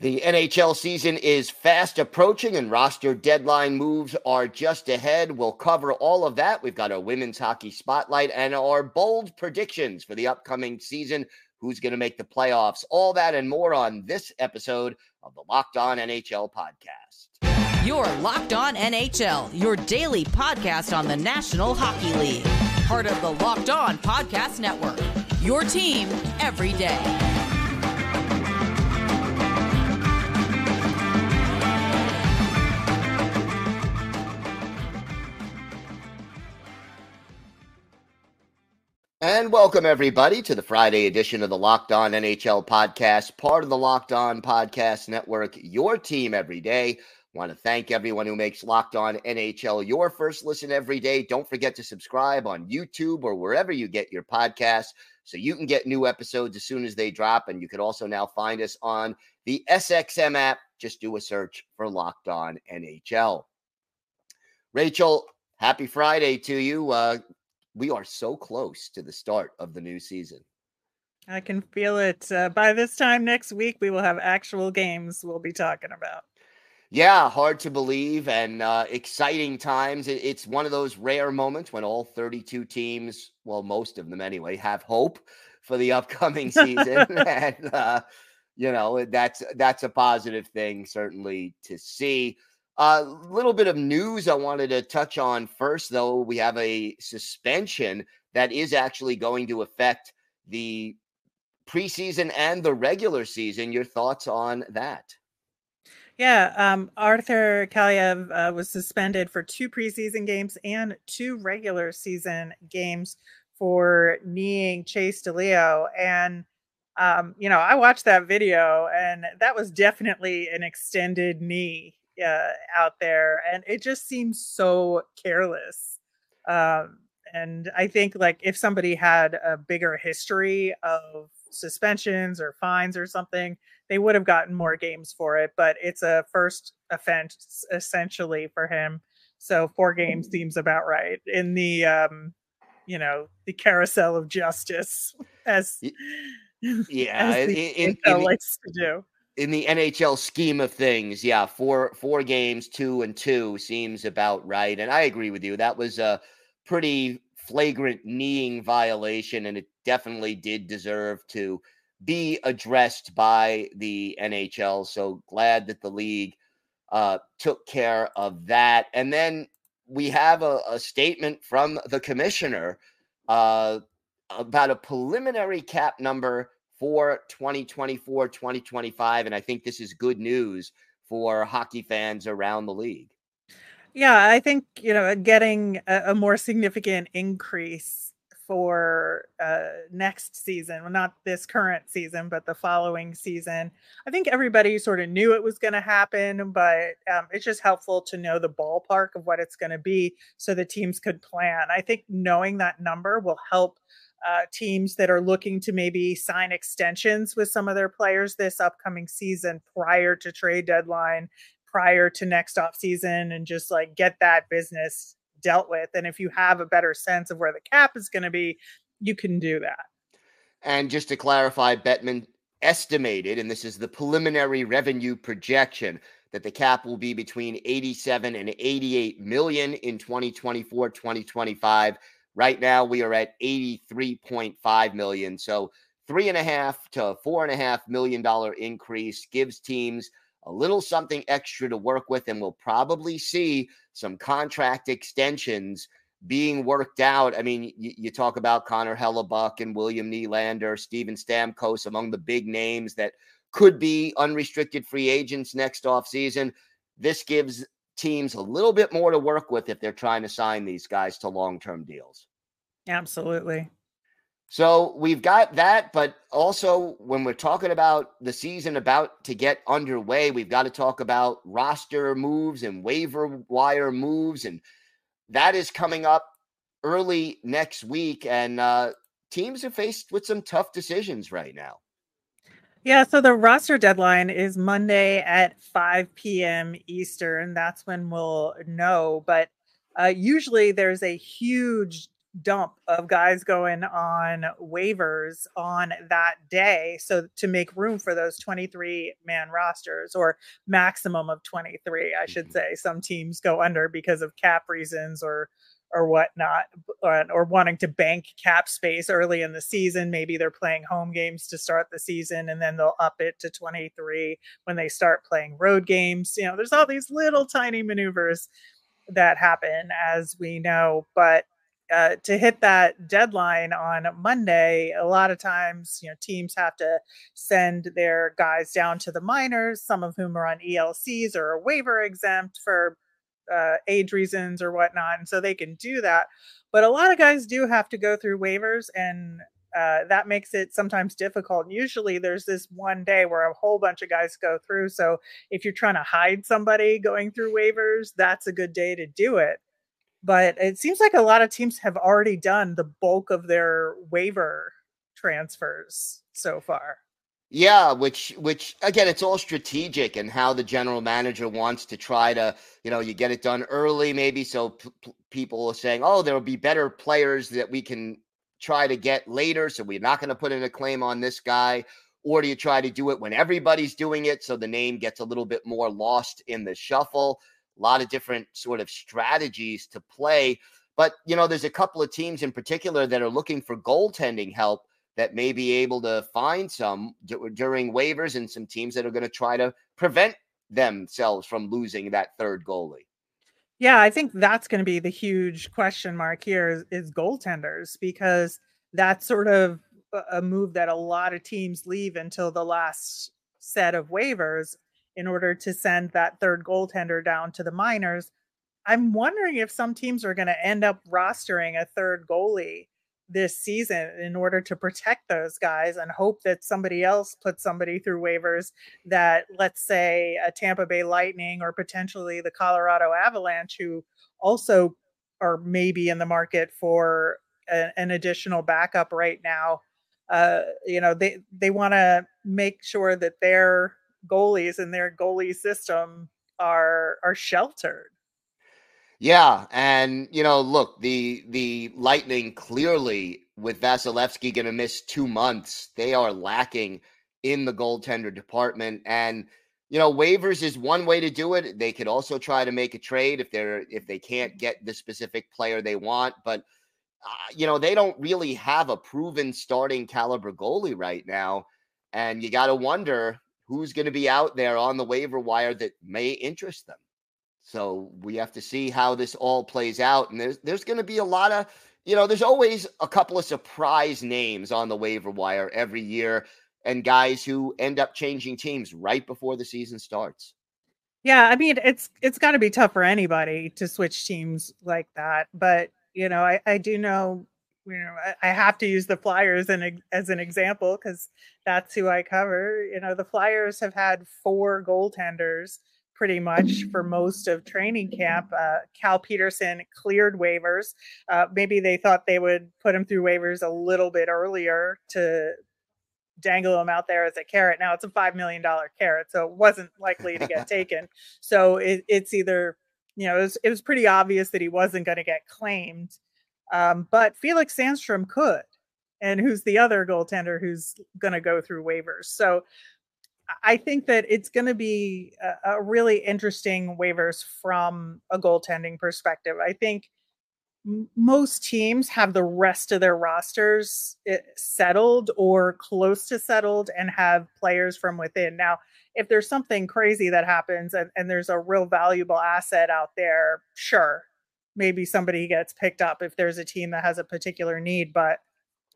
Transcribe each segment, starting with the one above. The NHL season is fast approaching and roster deadline moves are just ahead. We'll cover all of that. We've got our women's hockey spotlight and our bold predictions for the upcoming season. Who's going to make the playoffs? All that and more on this episode of the Locked On NHL podcast. Your Locked On NHL, your daily podcast on the National Hockey League. Part of the Locked On Podcast Network, your team every day. And welcome, everybody, to the Friday edition of the Locked On NHL podcast, part of the Locked On Podcast Network, your team every day. Want to thank everyone who makes Locked On NHL your first listen every day. Don't forget to subscribe on YouTube or wherever you get your podcasts so you can get new episodes as soon as they drop. And you can also now find us on the SXM app. Just do a search for Locked On NHL. Rachel, happy Friday to you. We are so close to the start of the new season. I can feel it. By this time next week, we will have actual games we'll be talking about. Yeah, hard to believe and exciting times. It's one of those rare moments when all 32 teams, well, most of them anyway, have hope for the upcoming season. And, you know, that's a positive thing, certainly, to see. A little bit of news I wanted to touch on first, though. We have a suspension that is actually going to affect the preseason and the regular season. Your thoughts on that? Yeah, Arthur Kaliyev was suspended for 2 preseason games and 2 regular season games for kneeing Chase DeLeo. And you know, I watched that video, and that was definitely an extended knee out there, and it just seems so careless. And I think, like, if somebody had a bigger history of suspensions or fines or something, they would have gotten more games for it, but it's a first offense essentially for him. So 4 games seems about right in the, you know, the carousel of justice, as, yeah, as it likes to do. In the NHL scheme of things, yeah, four games, 2 and 2 seems about right. And I agree with you. That was a pretty flagrant kneeing violation, and it definitely did deserve to be addressed by the NHL. So glad that the league took care of that. And then we have a statement from the commissioner about a preliminary cap number for 2024, 2025. And I think this is good news for hockey fans around the league. Yeah, I think, you know, getting a more significant increase for next season, well, not this current season, but the following season. I think everybody sort of knew it was going to happen, but it's just helpful to know the ballpark of what it's going to be so the teams could plan. I think knowing that number will help teams that are looking to maybe sign extensions with some of their players this upcoming season prior to trade deadline, prior to next offseason, and just like get that business dealt with. And if you have a better sense of where the cap is going to be, you can do that. And just to clarify, Bettman estimated, and this is the preliminary revenue projection, that the cap will be between 87 and 88 million in 2024, 2025. Right now, we are at $83.5 million. So $3.5 to $4.5 million increase gives teams a little something extra to work with, and we'll probably see some contract extensions being worked out. I mean, you talk about Connor Hellebuck and William Nylander, Stephen Stamkos, among the big names that could be unrestricted free agents next offseason. This gives teams a little bit more to work with if they're trying to sign these guys to long-term deals. Absolutely. So we've got that, but also when we're talking about the season about to get underway, we've got to talk about roster moves and waiver wire moves, and that is coming up early next week, and teams are faced with some tough decisions right now. Yeah, so the roster deadline is Monday at 5 p.m. Eastern. That's when we'll know. But usually there's a huge dump of guys going on waivers on that day, so to make room for those 23-man rosters, or maximum of 23, I should say. Some teams go under because of cap reasons or whatnot, or wanting to bank cap space early in the season. Maybe they're playing home games to start the season, and then they'll up it to 23 when they start playing road games. You know, there's all these little tiny maneuvers that happen, as we know, but to hit that deadline on Monday, a lot of times, you know, teams have to send their guys down to the minors, some of whom are on ELCs or are waiver exempt for age reasons or whatnot. And so they can do that. But a lot of guys do have to go through waivers, and that makes it sometimes difficult. And usually there's this one day where a whole bunch of guys go through. So if you're trying to hide somebody going through waivers, that's a good day to do it. But it seems like a lot of teams have already done the bulk of their waiver transfers so far. Yeah, which again, it's all strategic and how the general manager wants to try to, you know, you get it done early maybe. So people are saying, oh, there'll be better players that we can try to get later, so we're not going to put in a claim on this guy. Or do you try to do it when everybody's doing it, so the name gets a little bit more lost in the shuffle? A lot of different sort of strategies to play. But, you know, there's a couple of teams in particular that are looking for goaltending help that may be able to find some during waivers, and some teams that are going to try to prevent themselves from losing that third goalie. Yeah, I think that's going to be the huge question mark here is goaltenders, because that's sort of a move that a lot of teams leave until the last set of waivers in order to send that third goaltender down to the minors. I'm wondering if some teams are going to end up rostering a third goalie this season in order to protect those guys and hope that somebody else puts somebody through waivers that, let's say, a Tampa Bay Lightning or potentially the Colorado Avalanche, who also are maybe in the market for an additional backup right now. You know, they want to make sure that their goalies and their goalie system are sheltered. Yeah. And, you know, look, the Lightning clearly, with Vasilevsky going to miss 2 months, they are lacking in the goaltender department. And, you know, waivers is one way to do it. They could also try to make a trade if they can't get the specific player they want, but you know, they don't really have a proven starting caliber goalie right now. And you got to wonder who's going to be out there on the waiver wire that may interest them. So we have to see how this all plays out. And there's going to be a lot of, you know, there's always a couple of surprise names on the waiver wire every year, and guys who end up changing teams right before the season starts. Yeah, I mean, it's got to be tough for anybody to switch teams like that. But, you know, I do know, you know, I have to use the Flyers as an example because that's who I cover. You know, the Flyers have had 4 goaltenders pretty much for most of training camp. Cal Peterson cleared waivers. Maybe they thought they would put him through waivers a little bit earlier to dangle him out there as a carrot. Now it's a $5 million carrot, so it wasn't likely to get taken. So it's either, you know, it was pretty obvious that he wasn't going to get claimed. But Felix Sandstrom could, and who's the other goaltender who's going to go through waivers. So I think that it's going to be a really interesting waivers from a goaltending perspective. I think most teams have the rest of their rosters settled or close to settled and have players from within. Now, if there's something crazy that happens and there's a real valuable asset out there, sure, maybe somebody gets picked up if there's a team that has a particular need, but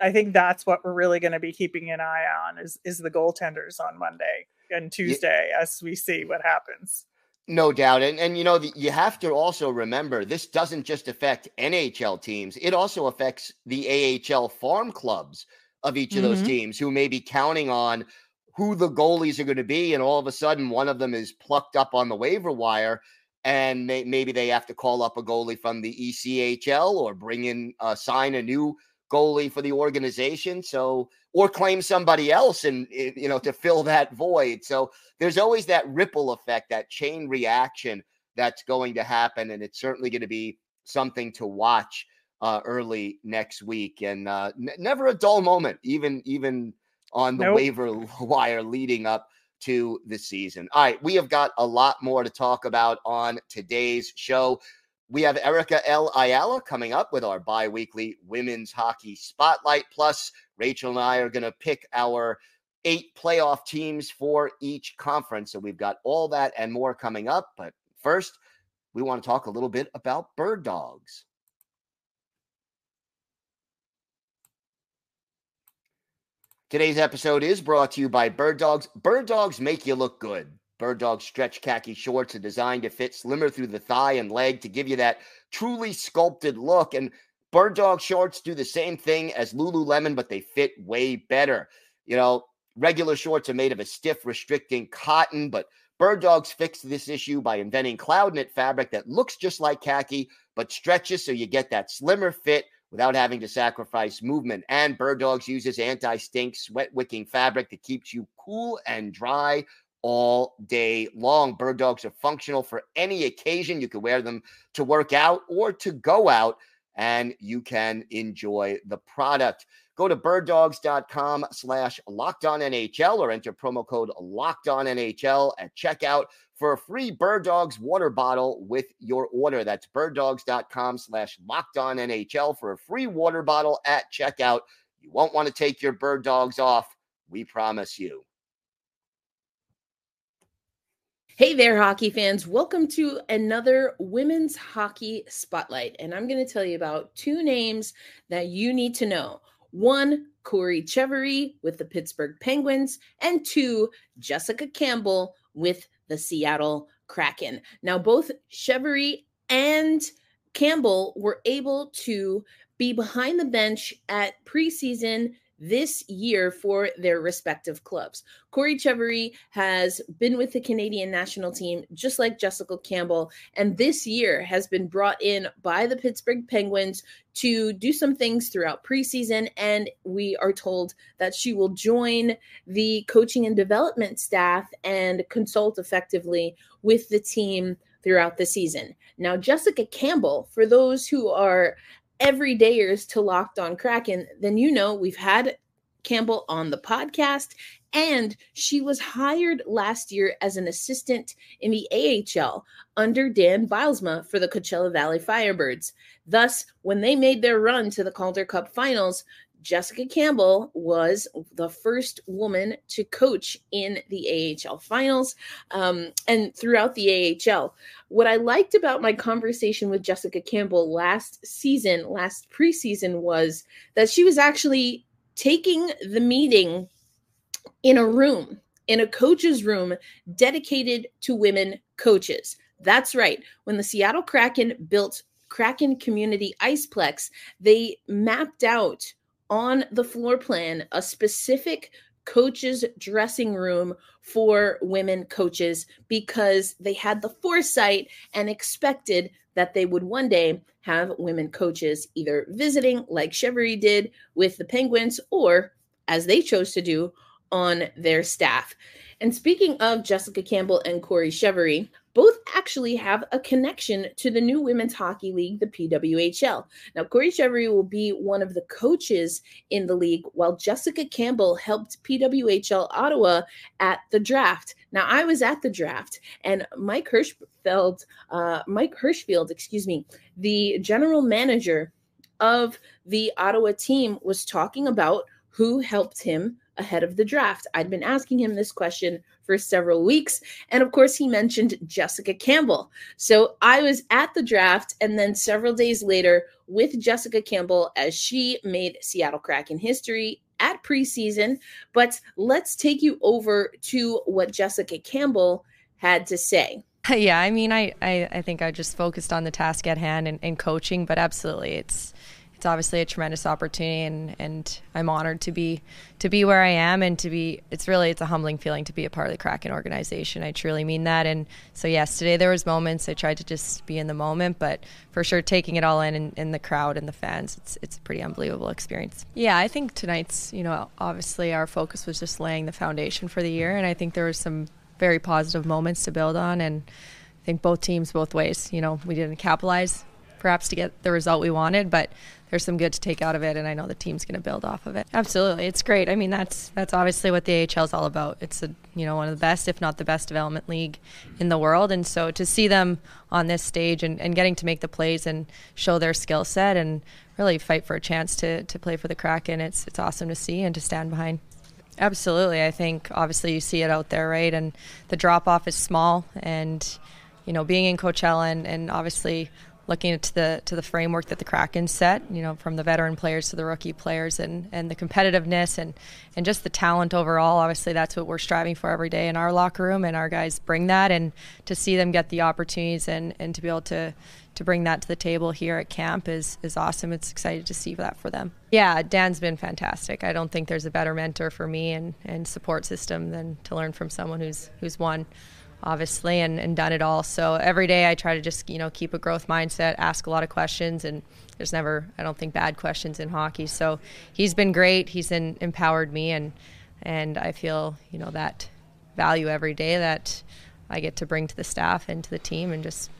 I think that's what we're really going to be keeping an eye on is the goaltenders on Monday and Tuesday, yeah, as we see what happens. No doubt. And you know, you have to also remember, this doesn't just affect NHL teams. It also affects the AHL farm clubs of each of those teams who may be counting on who the goalies are going to be. And all of a sudden, one of them is plucked up on the waiver wire, and maybe they have to call up a goalie from the ECHL or bring in, sign a new goalie for the organization. So, or claim somebody else and, you know, to fill that void. So there's always that ripple effect, that chain reaction that's going to happen. And it's certainly going to be something to watch early next week. And never a dull moment, even on the waiver wire leading up to the season. All right, we have got a lot more to talk about on today's show. We have Erica L. Ayala coming up with our bi-weekly women's hockey spotlight. Plus, Rachel and I are going to pick our 8 playoff teams for each conference. So we've got all that and more coming up. But first, we want to talk a little bit about Bird Dogs. Today's episode is brought to you by Bird Dogs. Bird Dogs make you look good. Bird Dogs stretch khaki shorts are designed to fit slimmer through the thigh and leg to give you that truly sculpted look. And Bird Dog shorts do the same thing as Lululemon, but they fit way better. You know, regular shorts are made of a stiff, restricting cotton, but Bird Dogs fixed this issue by inventing cloud knit fabric that looks just like khaki, but stretches so you get that slimmer fit without having to sacrifice movement. And Bird Dogs uses anti-stink, sweat-wicking fabric that keeps you cool and dry all day long. Bird Dogs are functional for any occasion. You can wear them to work out or to go out, and you can enjoy the product. Go to birddogs.com/LockedOnNHL or enter promo code LockedOnNHL at checkout for a free Bird Dogs water bottle with your order. That's birddogs.com/LockedOnNHL for a free water bottle at checkout. You won't want to take your Bird Dogs off. We promise you. Hey there, hockey fans. Welcome to another Women's Hockey Spotlight. And I'm going to tell you about 2 names that you need to know. 1, Corey Chevrie with the Pittsburgh Penguins, and 2, Jessica Campbell with the Seattle Kraken. Now, both Chevrie and Campbell were able to be behind the bench at preseason this year for their respective clubs. Corey Chevrie has been with the Canadian national team, just like Jessica Campbell, and this year has been brought in by the Pittsburgh Penguins to do some things throughout preseason, and we are told that she will join the coaching and development staff and consult effectively with the team throughout the season. Now, Jessica Campbell, for those who are everydayers to Locked on Kraken, then you know we've had Campbell on the podcast, and she was hired last year as an assistant in the AHL under Dan Bylsma for the Coachella Valley Firebirds. Thus, when they made their run to the Calder Cup Finals, Jessica Campbell was the first woman to coach in the AHL Finals and throughout the AHL. What I liked about my conversation with Jessica Campbell last preseason, was that she was actually taking the meeting in a room, in a coach's room dedicated to women coaches. That's right. When the Seattle Kraken built Kraken Community Iceplex, they mapped out on the floor plan a specific coaches' dressing room for women coaches, because they had the foresight and expected that they would one day have women coaches either visiting, like Chevrie did with the Penguins, or as they chose to do, on their staff. And speaking of Jessica Campbell and Corey Chevrie, both actually have a connection to the new Women's Hockey League, the PWHL. Now, Corey Chevrie will be one of the coaches in the league, while Jessica Campbell helped PWHL Ottawa at the draft. Now, I was at the draft, and Mike Hirschfeld, the general manager of the Ottawa team, was talking about who helped him ahead of the draft. I'd been asking him this question for several weeks, and of course he mentioned Jessica Campbell. So I was at the draft, and then several days later with Jessica Campbell as she made Seattle Kraken history at preseason. But let's take you over to what Jessica Campbell had to say. Yeah, I mean, I think I just focused on the task at hand and coaching, but absolutely it's obviously a tremendous opportunity, and I'm honored to be where I am, and it's a humbling feeling to be a part of the Kraken organization. I truly mean that. And so yes, today there was moments I tried to just be in the moment, but for sure taking it all in and the crowd and the fans, it's a pretty unbelievable experience. Yeah, I think tonight's, obviously our focus was just laying the foundation for the year, and I think there was some very positive moments to build on, and I think both teams, both ways, we didn't capitalize perhaps to get the result we wanted, but there's some good to take out of it, and I know the team's going to build off of it. Absolutely. It's great. I mean, that's obviously what the AHL is all about. It's one of the best, if not the best, development league in the world. And so to see them on this stage and getting to make the plays and show their skill set and really fight for a chance to play for the Kraken, it's awesome to see and to stand behind. Absolutely. I think obviously you see it out there, right? And the drop-off is small, and being in Coachella and obviously looking at the framework that the Kraken set, from the veteran players to the rookie players and the competitiveness and just the talent overall, obviously that's what we're striving for every day in our locker room, and our guys bring that, and to see them get the opportunities and to be able to bring that to the table here at camp is awesome. It's exciting to see that for them. Yeah, Dan's been fantastic. I don't think there's a better mentor for me and support system than to learn from someone who's won, obviously, and done it all. So every day I try to just, keep a growth mindset, ask a lot of questions, and there's never, I don't think, bad questions in hockey. So he's been great. He's empowered me, and I feel, that value every day that I get to bring to the staff and to the team and just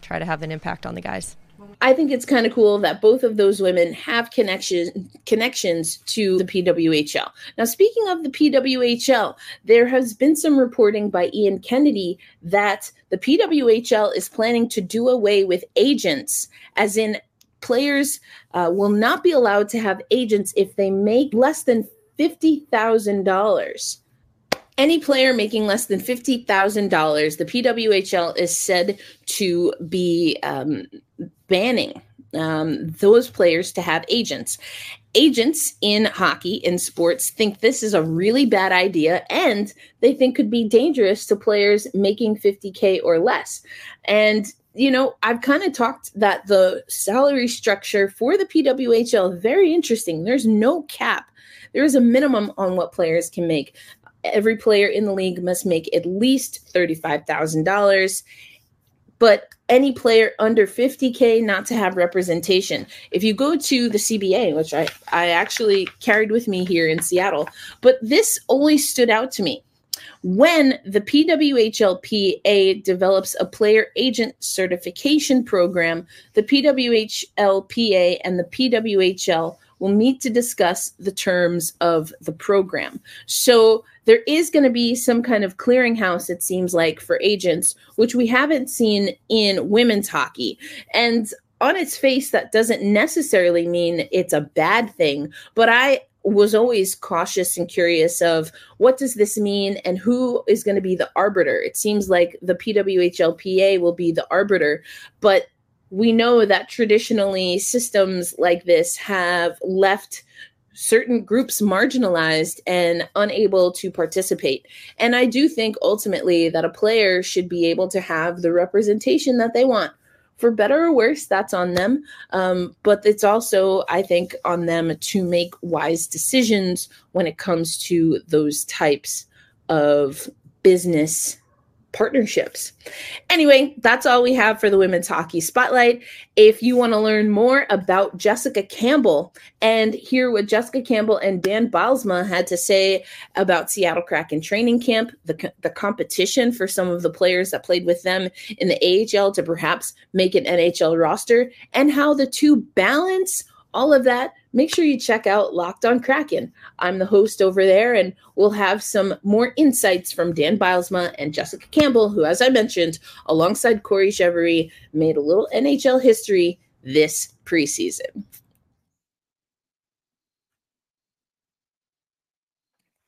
try to have an impact on the guys. I think it's kind of cool that both of those women have connections to the PWHL. Now, speaking of the PWHL, there has been some reporting by Ian Kennedy that the PWHL is planning to do away with agents, as in players will not be allowed to have agents if they make less than $50,000. Any player making less than $50,000, the PWHL is said to be banning those players to have agents. Agents in hockey and sports think this is a really bad idea, and they think could be dangerous to players making $50K or less. And I've kind of talked that the salary structure for the PWHL is very interesting. There's no cap. There is a minimum on what players can make. Every player in the league must make at least $35,000, but any player under $50K not to have representation. If you go to the CBA, which I actually carried with me here in Seattle, but this always stood out to me. When the PWHLPA develops a player agent certification program, the PWHLPA and the PWHL will meet to discuss the terms of the program. So there is going to be some kind of clearinghouse, it seems like, for agents, which we haven't seen in women's hockey. And on its face, that doesn't necessarily mean it's a bad thing, but I was always cautious and curious of what does this mean and who is going to be the arbiter. It seems like the PWHLPA will be the arbiter, but we know that traditionally systems like this have left certain groups marginalized and unable to participate. And I do think ultimately that a player should be able to have the representation that they want. For better or worse, that's on them. But it's also, I think, on them to make wise decisions when it comes to those types of business partnerships. Anyway, that's all we have for the Women's Hockey Spotlight. If you want to learn more about Jessica Campbell and hear what Jessica Campbell and Dan Bylsma had to say about Seattle Kraken training camp, the competition for some of the players that played with them in the AHL to perhaps make an NHL roster, and how the two balance all of that, make sure you check out Locked on Kraken. I'm the host over there, and we'll have some more insights from Dan Bylsma and Jessica Campbell, who, as I mentioned, alongside Corey Chevrie, made a little NHL history this preseason.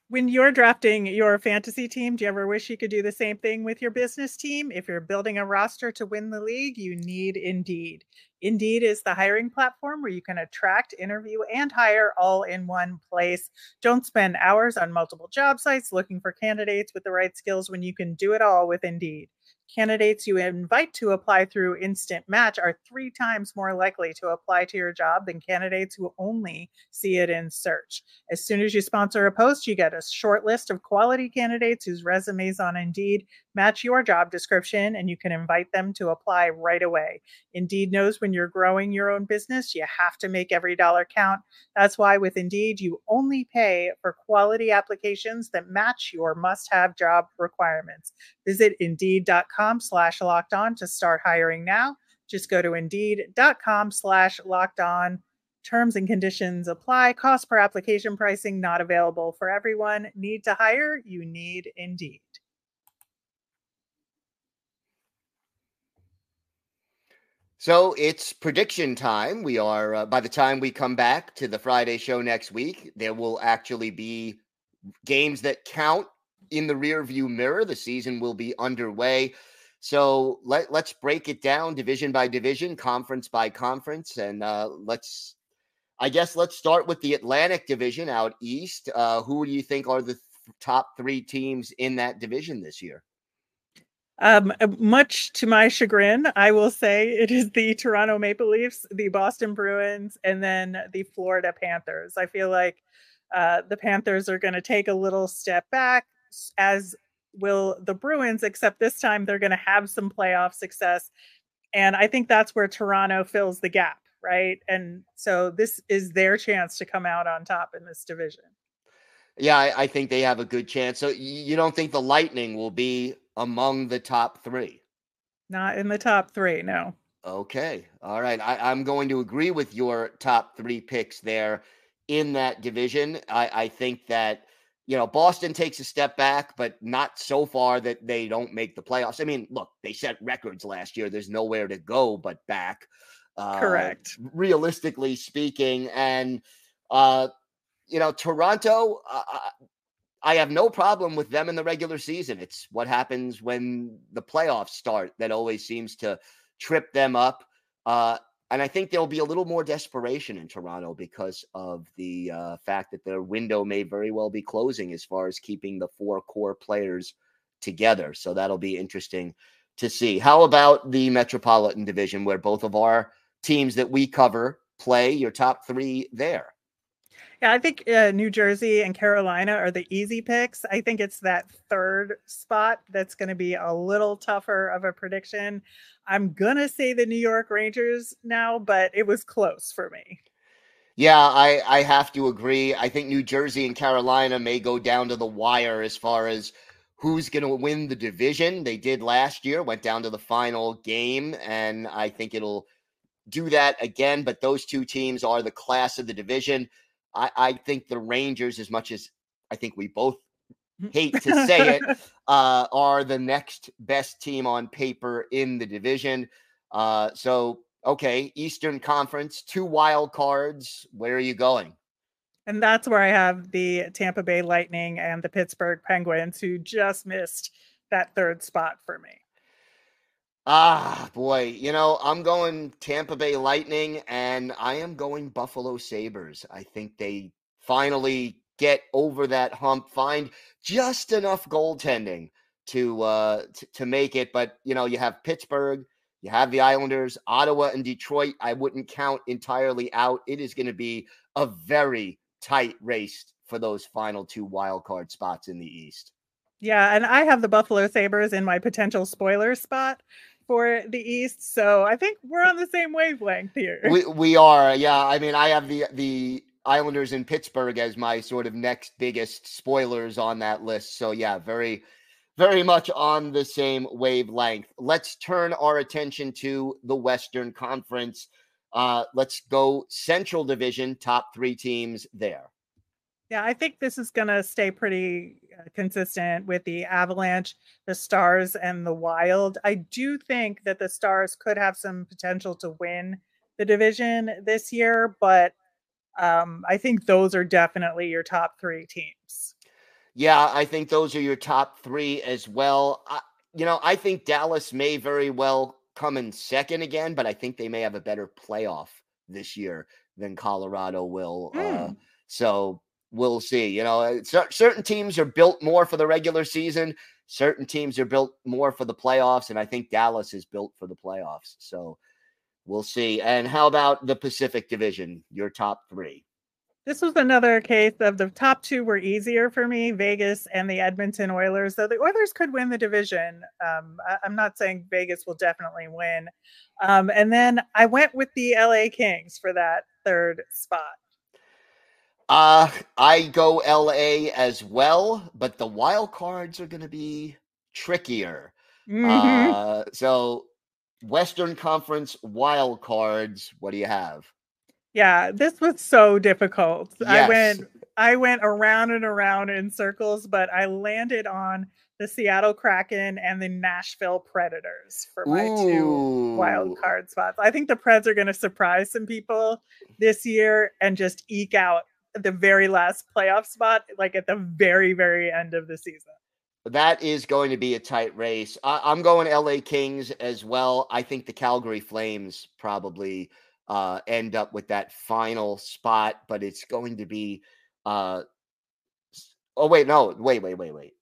When you're drafting your fantasy team, do you ever wish you could do the same thing with your business team? If you're building a roster to win the league, you need Indeed. Indeed is the hiring platform where you can attract, interview, and hire all in one place. Don't spend hours on multiple job sites looking for candidates with the right skills when you can do it all with Indeed. Candidates you invite to apply through Instant Match are 3 times more likely to apply to your job than candidates who only see it in search. As soon as you sponsor a post, you get a short list of quality candidates whose resumes on Indeed match your job description, and you can invite them to apply right away. Indeed knows when you're growing your own business, you have to make every dollar count. That's why with Indeed, you only pay for quality applications that match your must-have job requirements. Visit Indeed.com/LockedOn to start hiring now. Just go to Indeed.com/LockedOn. Terms and conditions apply. Cost per application pricing not available for everyone. Need to hire? You need Indeed. So it's prediction time. We are, by the time we come back to the Friday show next week, there will actually be games that count in the rearview mirror. The season will be underway. So let's break it down division by division, conference by conference. And let's start with the Atlantic Division out east. Who do you think are the top three teams in that division this year? Much to my chagrin, I will say it is the Toronto Maple Leafs, the Boston Bruins, and then the Florida Panthers. I feel like the Panthers are going to take a little step back, as will the Bruins, except this time they're going to have some playoff success. And I think that's where Toronto fills the gap, right? And so this is their chance to come out on top in this division. Yeah, I think they have a good chance. So you don't think the Lightning will be among the top three? Not in the top three, no. Okay. All right. I'm going to agree with your top three picks there in that division. I think that, Boston takes a step back, but not so far that they don't make the playoffs. I mean, look, they set records last year. There's nowhere to go but back. Correct. Realistically speaking. And, Toronto, I have no problem with them in the regular season. It's what happens when the playoffs start that always seems to trip them up. And I think there'll be a little more desperation in Toronto because of the fact that their window may very well be closing as far as keeping the four core players together. So that'll be interesting to see. How about the Metropolitan Division, where both of our teams that we cover play? Your top three there? Yeah, I think New Jersey and Carolina are the easy picks. I think it's that third spot that's going to be a little tougher of a prediction. I'm going to say the New York Rangers now, but it was close for me. Yeah, I have to agree. I think New Jersey and Carolina may go down to the wire as far as who's going to win the division. They did last year, went down to the final game, and I think it'll do that again. But those two teams are the class of the division. I think the Rangers, as much as I think we both hate to say it, are the next best team on paper in the division. Eastern Conference, two wild cards. Where are you going? And that's where I have the Tampa Bay Lightning and the Pittsburgh Penguins, who just missed that third spot for me. Ah, boy, I'm going Tampa Bay Lightning, and I am going Buffalo Sabres. I think they finally get over that hump, find just enough goaltending to make it. But, you have Pittsburgh, you have the Islanders, Ottawa, and Detroit. I wouldn't count entirely out. It is going to be a very tight race for those final two wild card spots in the East. Yeah, and I have the Buffalo Sabres in my potential spoiler spot for the East. So I think we're on the same wavelength here. We are. Yeah. I mean, I have the Islanders in Pittsburgh as my sort of next biggest spoilers on that list. So yeah, very, very much on the same wavelength. Let's turn our attention to the Western Conference. Let's go Central Division, top three teams there. Yeah, I think this is going to stay pretty consistent with the Avalanche, the Stars, and the Wild. I do think that the Stars could have some potential to win the division this year, but I think those are definitely your top three teams. Yeah, I think those are your top three as well. I think Dallas may very well come in second again, but I think they may have a better playoff this year than Colorado will. We'll see. Certain teams are built more for the regular season. Certain teams are built more for the playoffs. And I think Dallas is built for the playoffs. So we'll see. And how about the Pacific Division, your top three? This was another case of the top two were easier for me, Vegas and the Edmonton Oilers. Though the Oilers could win the division. I'm not saying Vegas will definitely win. And then I went with the LA Kings for that third spot. I go LA as well, but the wild cards are going to be trickier. Mm-hmm. So Western Conference wild cards. What do you have? Yeah, this was so difficult. Yes. I went around and around in circles, but I landed on the Seattle Kraken and the Nashville Predators for my two wild card spots. I think the Preds are going to surprise some people this year and just eke out the very last playoff spot, like at the very, very end of the season. That is going to be a tight race. I'm going LA Kings as well. I think the Calgary Flames probably end up with that final spot, but it's going to be wait.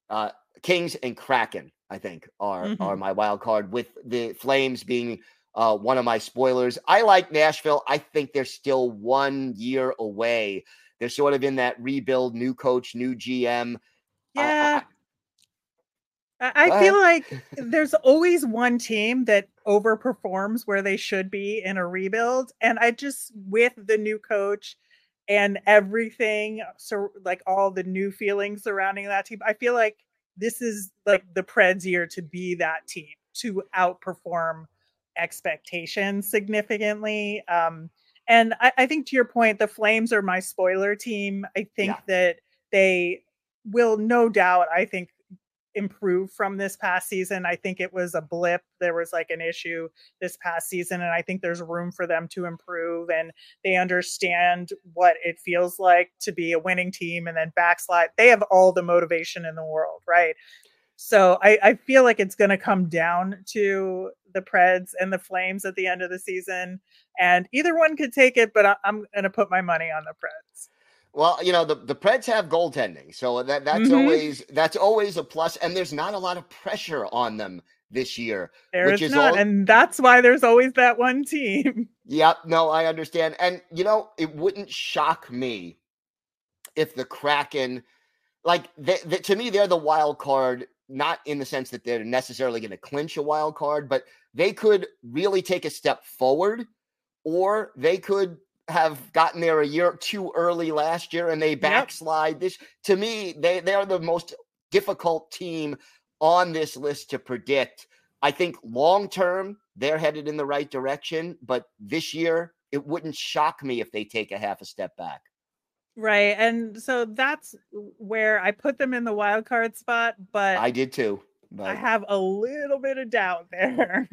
Kings and Kraken, I think, are my wild card, with the Flames being one of my spoilers. I like Nashville. I think they're still 1 year away. They're sort of in that rebuild, new coach, new GM. Yeah. I feel like there's always one team that overperforms where they should be in a rebuild. And I just, with the new coach and everything, so like all the new feelings surrounding that team, I feel like this is like the Preds year to be that team, to outperform expectations significantly. And I think, to your point, the Flames are my spoiler team. I think that they will no doubt, I think, improve from this past season. I think it was a blip. There was like an issue this past season, and I think there's room for them to improve, and they understand what it feels like to be a winning team and then backslide. They have all the motivation in the world, right? So I feel like it's going to come down to the Preds and the Flames at the end of the season, and either one could take it, but I'm going to put my money on the Preds. Well, you know, the Preds have goaltending, so that's always a plus, and there's not a lot of pressure on them this year. There which is not, and that's why there's always that one team. Yeah, no, I understand. And, you know, it wouldn't shock me if the Kraken, like, to me, they're the wild card, not in the sense that they're necessarily going to clinch a wild card, but they could really take a step forward, or they could have gotten there a year too early last year and they backslide. This, to me, they are the most difficult team on this list to predict. I think long-term they're headed in the right direction, but this year it wouldn't shock me if they take a half a step back. Right. And so that's where I put them in the wild card spot, but I did too, but I have a little bit of doubt there.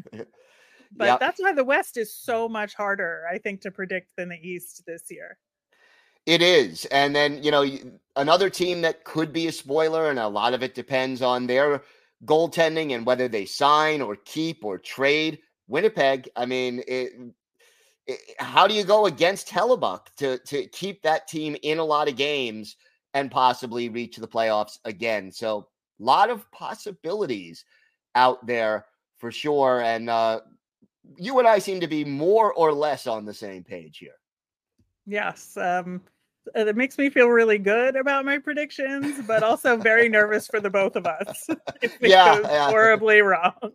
But that's why the West is so much harder, I think, to predict than the East this year. It is. And then, you know, another team that could be a spoiler, and a lot of it depends on their goaltending and whether they sign or keep or trade, Winnipeg. I mean, how do you go against Hellebuck to keep that team in a lot of games and possibly reach the playoffs again? So a lot of possibilities out there for sure. And, you and I seem to be more or less on the same page here. Yes. It makes me feel really good about my predictions, but also very nervous for the both of us. It goes horribly wrong.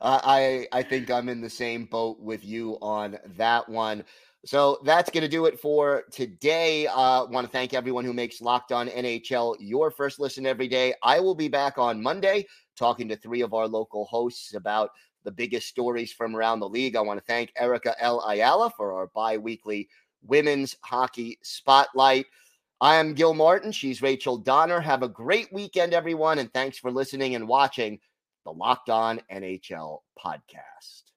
I think I'm in the same boat with you on that one. So that's going to do it for today. Want to thank everyone who makes Locked On NHL your first listen every day. I will be back on Monday talking to three of our local hosts about the biggest stories from around the league. I want to thank Erica L. Ayala for our bi-weekly women's hockey spotlight. I am Gil Martin. She's Rachel Donner. Have a great weekend, everyone, and thanks for listening and watching the Locked On NHL podcast.